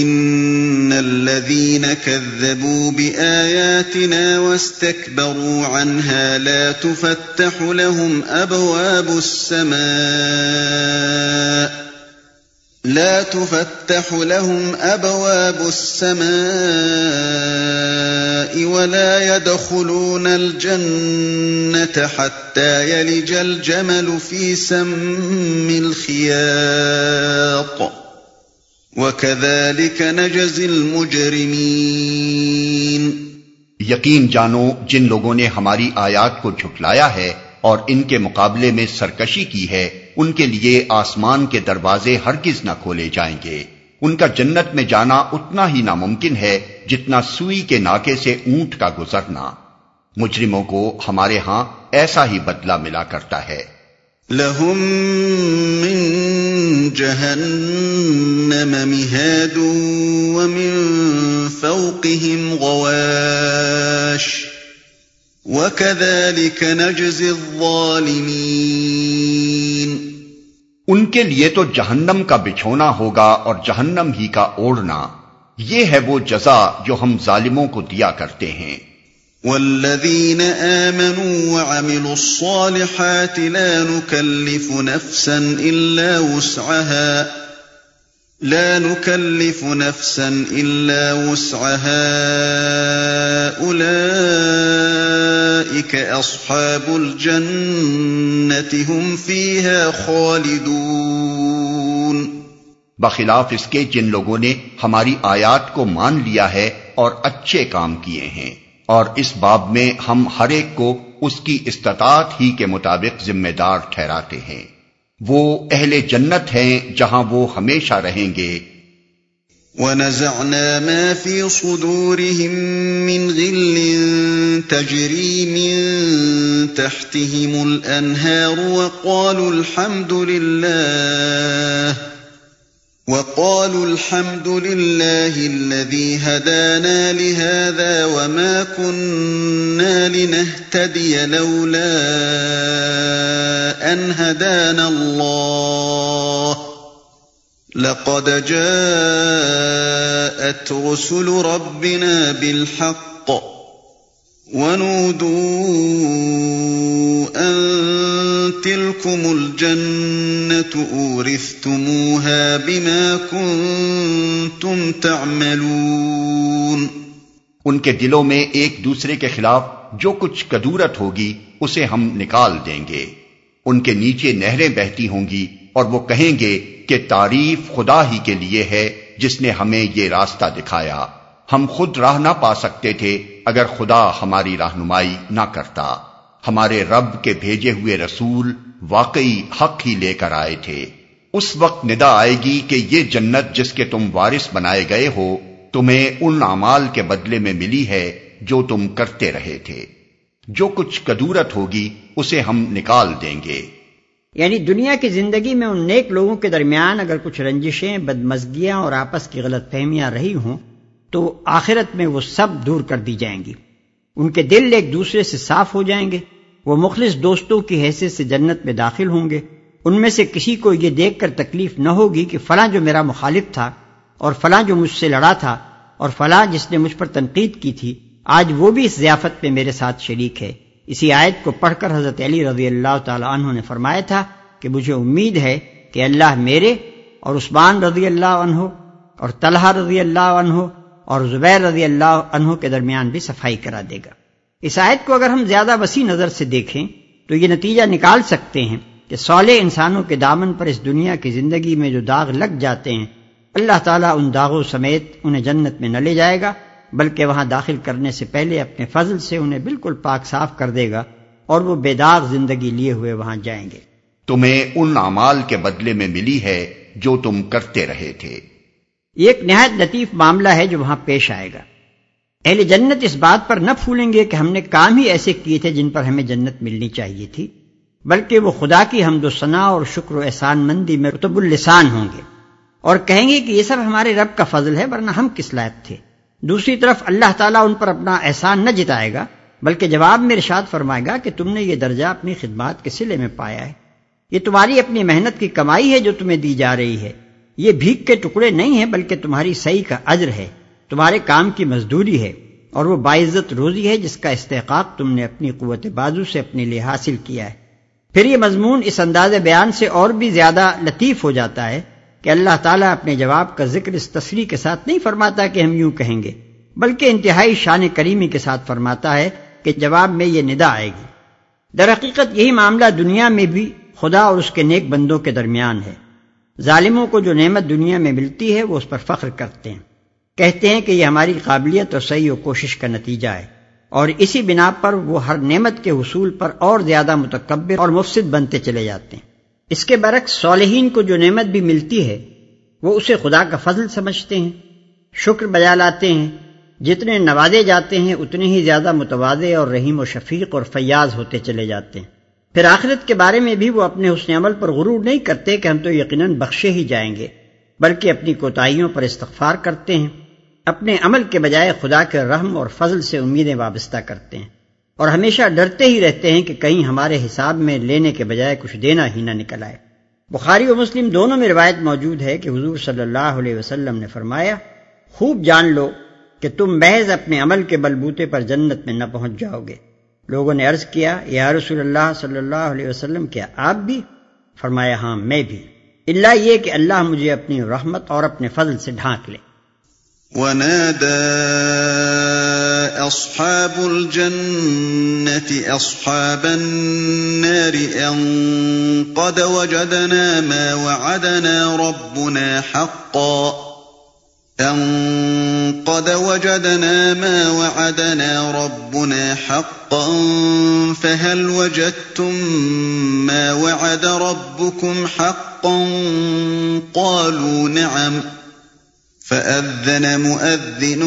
ان الذين كذبوا بآياتنا واستكبروا عنها لا تفتح لهم ابواب السماء ولا يدخلون الجنة حتى يلج الجمل في سم الخياط وَكَذَلِكَ نَجْزِي الْمُجْرِمِينَ۔ یقین جانو جن لوگوں نے ہماری آیات کو جھٹلایا ہے اور ان کے مقابلے میں سرکشی کی ہے ان کے لیے آسمان کے دروازے ہرگز نہ کھولے جائیں گے، ان کا جنت میں جانا اتنا ہی ناممکن ہے جتنا سوئی کے ناکے سے اونٹ کا گزرنا۔ مجرموں کو ہمارے ہاں ایسا ہی بدلہ ملا کرتا ہے۔ لهم من جهنم مهاد ومن فوقهم غواش وكذلك نجزي الظالمين۔ ان کے لیے تو جہنم کا بچھونا ہوگا اور جہنم ہی کا اوڑھنا، یہ ہے وہ جزا جو ہم ظالموں کو دیا کرتے ہیں۔ والذين آمنوا وعملوا الصالحات لا نكلف نفسا إلا وسعها أولئك أصحاب الجنة هم فيها خالدون۔ بخلاف اس کے جن لوگوں نے ہماری آیات کو مان لیا ہے اور اچھے کام کیے ہیں، اور اس باب میں ہم ہر ایک کو اس کی استطاعت ہی کے مطابق ذمہ دار ٹھہراتے ہیں، وہ اہل جنت ہیں جہاں وہ ہمیشہ رہیں گے۔ وَنَزَعْنَا مَا فِي صُدُورِهِم مِّن غِلٍّ تَجْرِي مِن تَحْتِهِمُ الْأَنْهَارُ وَقَالُوا الْحَمْدُ لِلَّهِ الَّذِي هَدَانَا لِهَذَا وَمَا كُنَّا لِنَهْتَدِيَ لَوْلَا أَنْ هَدَانَا اللَّهُ لَقَدْ جَاءَتْ رُسُلُ رَبِّنَا بِالْحَقِّ وَنُودُوا أَنْ تِلْكُمُ الْجَنَّةُ أُورِثْتُمُوهَا بِمَا كُنْتُمْ تَعْمَلُونَ۔ ان کے دلوں میں ایک دوسرے کے خلاف جو کچھ کدورت ہوگی اسے ہم نکال دیں گے، ان کے نیچے نہریں بہتی ہوں گی اور وہ کہیں گے کہ تعریف خدا ہی کے لیے ہے جس نے ہمیں یہ راستہ دکھایا، ہم خود راہ نہ پا سکتے تھے اگر خدا ہماری رہنمائی نہ کرتا، ہمارے رب کے بھیجے ہوئے رسول واقعی حق ہی لے کر آئے تھے۔ اس وقت ندا آئے گی کہ یہ جنت جس کے تم وارث بنائے گئے ہو تمہیں ان اعمال کے بدلے میں ملی ہے جو تم کرتے رہے تھے، جو کچھ کدورت ہوگی اسے ہم نکال دیں گے۔ یعنی دنیا کی زندگی میں ان نیک لوگوں کے درمیان اگر کچھ رنجشیں، بدمزگیاں اور آپس کی غلط فہمیاں رہی ہوں تو آخرت میں وہ سب دور کر دی جائیں گی، ان کے دل ایک دوسرے سے صاف ہو جائیں گے، وہ مخلص دوستوں کی حیثیت سے جنت میں داخل ہوں گے، ان میں سے کسی کو یہ دیکھ کر تکلیف نہ ہوگی کہ فلاں جو میرا مخالف تھا اور فلاں جو مجھ سے لڑا تھا اور فلاں جس نے مجھ پر تنقید کی تھی آج وہ بھی اس ضیافت میں میرے ساتھ شریک ہے۔ اسی آیت کو پڑھ کر حضرت علی رضی اللہ تعالیٰ عنہ نے فرمایا تھا کہ مجھے امید ہے کہ اللہ میرے اور عثمان رضی اللہ عنہ اور طلحہ رضی اللہ عنہ اور زبیر رضی اللہ عنہ کے درمیان بھی صفائی کرا دے گا۔ اس آیت کو اگر ہم زیادہ وسیع نظر سے دیکھیں تو یہ نتیجہ نکال سکتے ہیں کہ صالح انسانوں کے دامن پر اس دنیا کی زندگی میں جو داغ لگ جاتے ہیں اللہ تعالیٰ ان داغوں سمیت انہیں جنت میں نہ لے جائے گا بلکہ وہاں داخل کرنے سے پہلے اپنے فضل سے انہیں بالکل پاک صاف کر دے گا اور وہ بے داغ زندگی لیے ہوئے وہاں جائیں گے۔ تمہیں ان اعمال کے بدلے میں ملی ہے جو تم کرتے رہے تھے۔ یہ ایک نہایت لطیف معاملہ ہے جو وہاں پیش آئے گا۔ اہل جنت اس بات پر نہ پھولیں گے کہ ہم نے کام ہی ایسے کیے تھے جن پر ہمیں جنت ملنی چاہیے تھی، بلکہ وہ خدا کی حمد و ثنا اور شکر و احسان مندی میں رطب اللسان ہوں گے اور کہیں گے کہ یہ سب ہمارے رب کا فضل ہے ورنہ ہم کس لائق تھے۔ دوسری طرف اللہ تعالیٰ ان پر اپنا احسان نہ جتائے گا بلکہ جواب میں ارشاد فرمائے گا کہ تم نے یہ درجہ اپنی خدمات کے صلے میں پایا ہے، یہ تمہاری اپنی محنت کی کمائی ہے جو تمہیں دی جا رہی ہے، یہ بھیک کے ٹکڑے نہیں ہیں بلکہ تمہاری سعی کا اجر ہے، تمہارے کام کی مزدوری ہے، اور وہ باعزت روزی ہے جس کا استحقاق تم نے اپنی قوت بازو سے اپنے لیے حاصل کیا ہے۔ پھر یہ مضمون اس انداز بیان سے اور بھی زیادہ لطیف ہو جاتا ہے کہ اللہ تعالیٰ اپنے جواب کا ذکر اس تصریح کے ساتھ نہیں فرماتا کہ ہم یوں کہیں گے، بلکہ انتہائی شان کریمی کے ساتھ فرماتا ہے کہ جواب میں یہ ندا آئے گی۔ درحقیقت یہی معاملہ دنیا میں بھی خدا اور اس کے نیک بندوں کے درمیان ہے۔ ظالموں کو جو نعمت دنیا میں ملتی ہے وہ اس پر فخر کرتے ہیں، کہتے ہیں کہ یہ ہماری قابلیت اور سعی و کوشش کا نتیجہ ہے، اور اسی بنا پر وہ ہر نعمت کے حصول پر اور زیادہ متکبر اور مفسد بنتے چلے جاتے ہیں۔ اس کے برعکس صالحین کو جو نعمت بھی ملتی ہے وہ اسے خدا کا فضل سمجھتے ہیں، شکر بجا لاتے ہیں، جتنے نوازے جاتے ہیں اتنے ہی زیادہ متواضع اور رحیم و شفیق اور فیاض ہوتے چلے جاتے ہیں۔ پھر آخرت کے بارے میں بھی وہ اپنے حسن عمل پر غرور نہیں کرتے کہ ہم تو یقیناً بخشے ہی جائیں گے، بلکہ اپنی کوتاہیوں پر استغفار کرتے ہیں، اپنے عمل کے بجائے خدا کے رحم اور فضل سے امیدیں وابستہ کرتے ہیں، اور ہمیشہ ڈرتے ہی رہتے ہیں کہ کہیں ہمارے حساب میں لینے کے بجائے کچھ دینا ہی نہ نکل آئے۔ بخاری و مسلم دونوں میں روایت موجود ہے کہ حضور صلی اللہ علیہ وسلم نے فرمایا، خوب جان لو کہ تم محض اپنے عمل کے بلبوتے پر جنت میں نہ پہنچ جاؤ گے۔ لوگوں نے عرض کیا، یا رسول اللہ صلی اللہ علیہ وسلم، کیا آپ بھی؟ فرمایا، ہاں میں بھی، اللہ یہ کہ اللہ مجھے اپنی رحمت اور اپنے فضل سے ڈھانک لے۔ وَنَادَى أَصْحَابُ الْجَنَّةِ أَصْحَابَ النَّارِ أَنْ قَدْ وَجَدْنَا مَا وَعَدَنَا رَبُّنَا حَقًّا فَهَلْ وَجَدْتُمْ مَا وَعَدَ رَبُّكُمْ حَقًّا قَالُوا نَعَمْ فَأَذَّنَ مُؤَذِّنٌ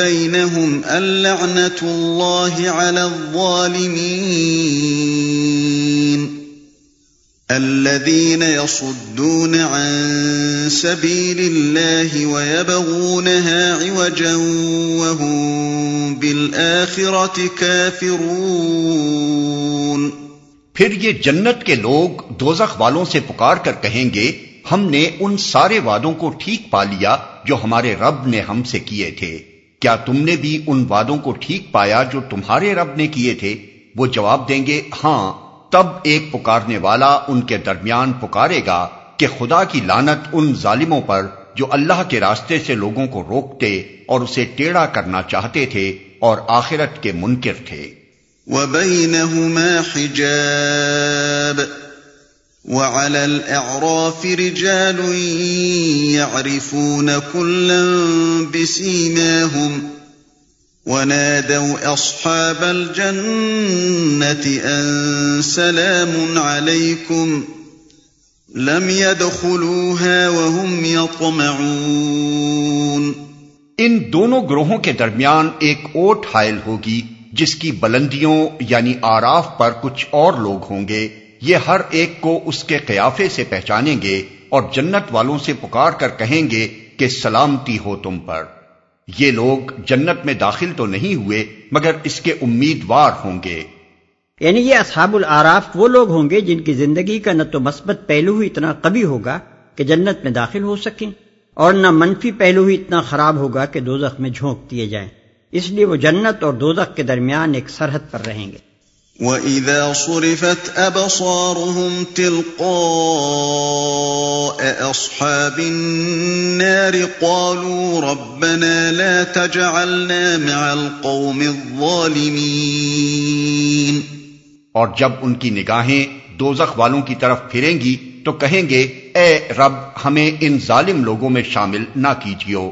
بَيْنَهُمْ اللَّعْنَةُ اللَّهِ عَلَى الظَّالِمِينَ الَّذِينَ يَصُدُّونَ عَن سَبِيلِ اللَّهِ وَيَبْغُونَهَا عِوَجًا وَهُمْ بِالْآخِرَةِ كَافِرُونَ۔ پھر یہ جنت کے لوگ دوزخ والوں سے پکار کر کہیں گے، ہم نے ان سارے وعدوں کو ٹھیک پا لیا جو ہمارے رب نے ہم سے کیے تھے، کیا تم نے بھی ان وعدوں کو ٹھیک پایا جو تمہارے رب نے کیے تھے؟ وہ جواب دیں گے، ہاں۔ تب ایک پکارنے والا ان کے درمیان پکارے گا کہ خدا کی لعنت ان ظالموں پر جو اللہ کے راستے سے لوگوں کو روکتے اور اسے ٹیڑھا کرنا چاہتے تھے اور آخرت کے منکر تھے۔ وَبَيْنَهُمَا حِجَابٌ وَعَلَى الْأَعْرَافِ رِجَالٌ يَعْرِفُونَ كُلًّا بِسِيمَاهُمْ وَنَادَوْا أَصْحَابَ الْجَنَّةِ أَنْ سَلَامٌ عَلَيْكُمْ لَمْ يَدْخُلُوهَا وَهُمْ يَطْمَعُونَ۔ ان دونوں گروہوں کے درمیان ایک اوٹ حائل ہوگی جس کی بلندیوں یعنی آراف پر کچھ اور لوگ ہوں گے، یہ ہر ایک کو اس کے قیافے سے پہچانیں گے اور جنت والوں سے پکار کر کہیں گے کہ سلامتی ہو تم پر۔ یہ لوگ جنت میں داخل تو نہیں ہوئے مگر اس کے امیدوار ہوں گے۔ یعنی یہ اصحاب الاعراف وہ لوگ ہوں گے جن کی زندگی کا نہ تو مثبت پہلو ہی اتنا قوی ہوگا کہ جنت میں داخل ہو سکیں، اور نہ منفی پہلو ہی اتنا خراب ہوگا کہ دوزخ میں جھونک دیے جائیں، اس لیے وہ جنت اور دوزخ کے درمیان ایک سرحد پر رہیں گے۔ وَإِذَا صُرِفَتْ أَبْصَارُهُمْ تِلْقَاءَ أَصْحَابِ النَّارِ قَالُوا رَبَّنَا لَا تَجْعَلْنَا مَعَ الْقَوْمِ الظَّالِمِينَ۔ اور جب ان کی نگاہیں دوزخ والوں کی طرف پھریں گی تو کہیں گے، اے رب، ہمیں ان ظالم لوگوں میں شامل نہ کیجیو۔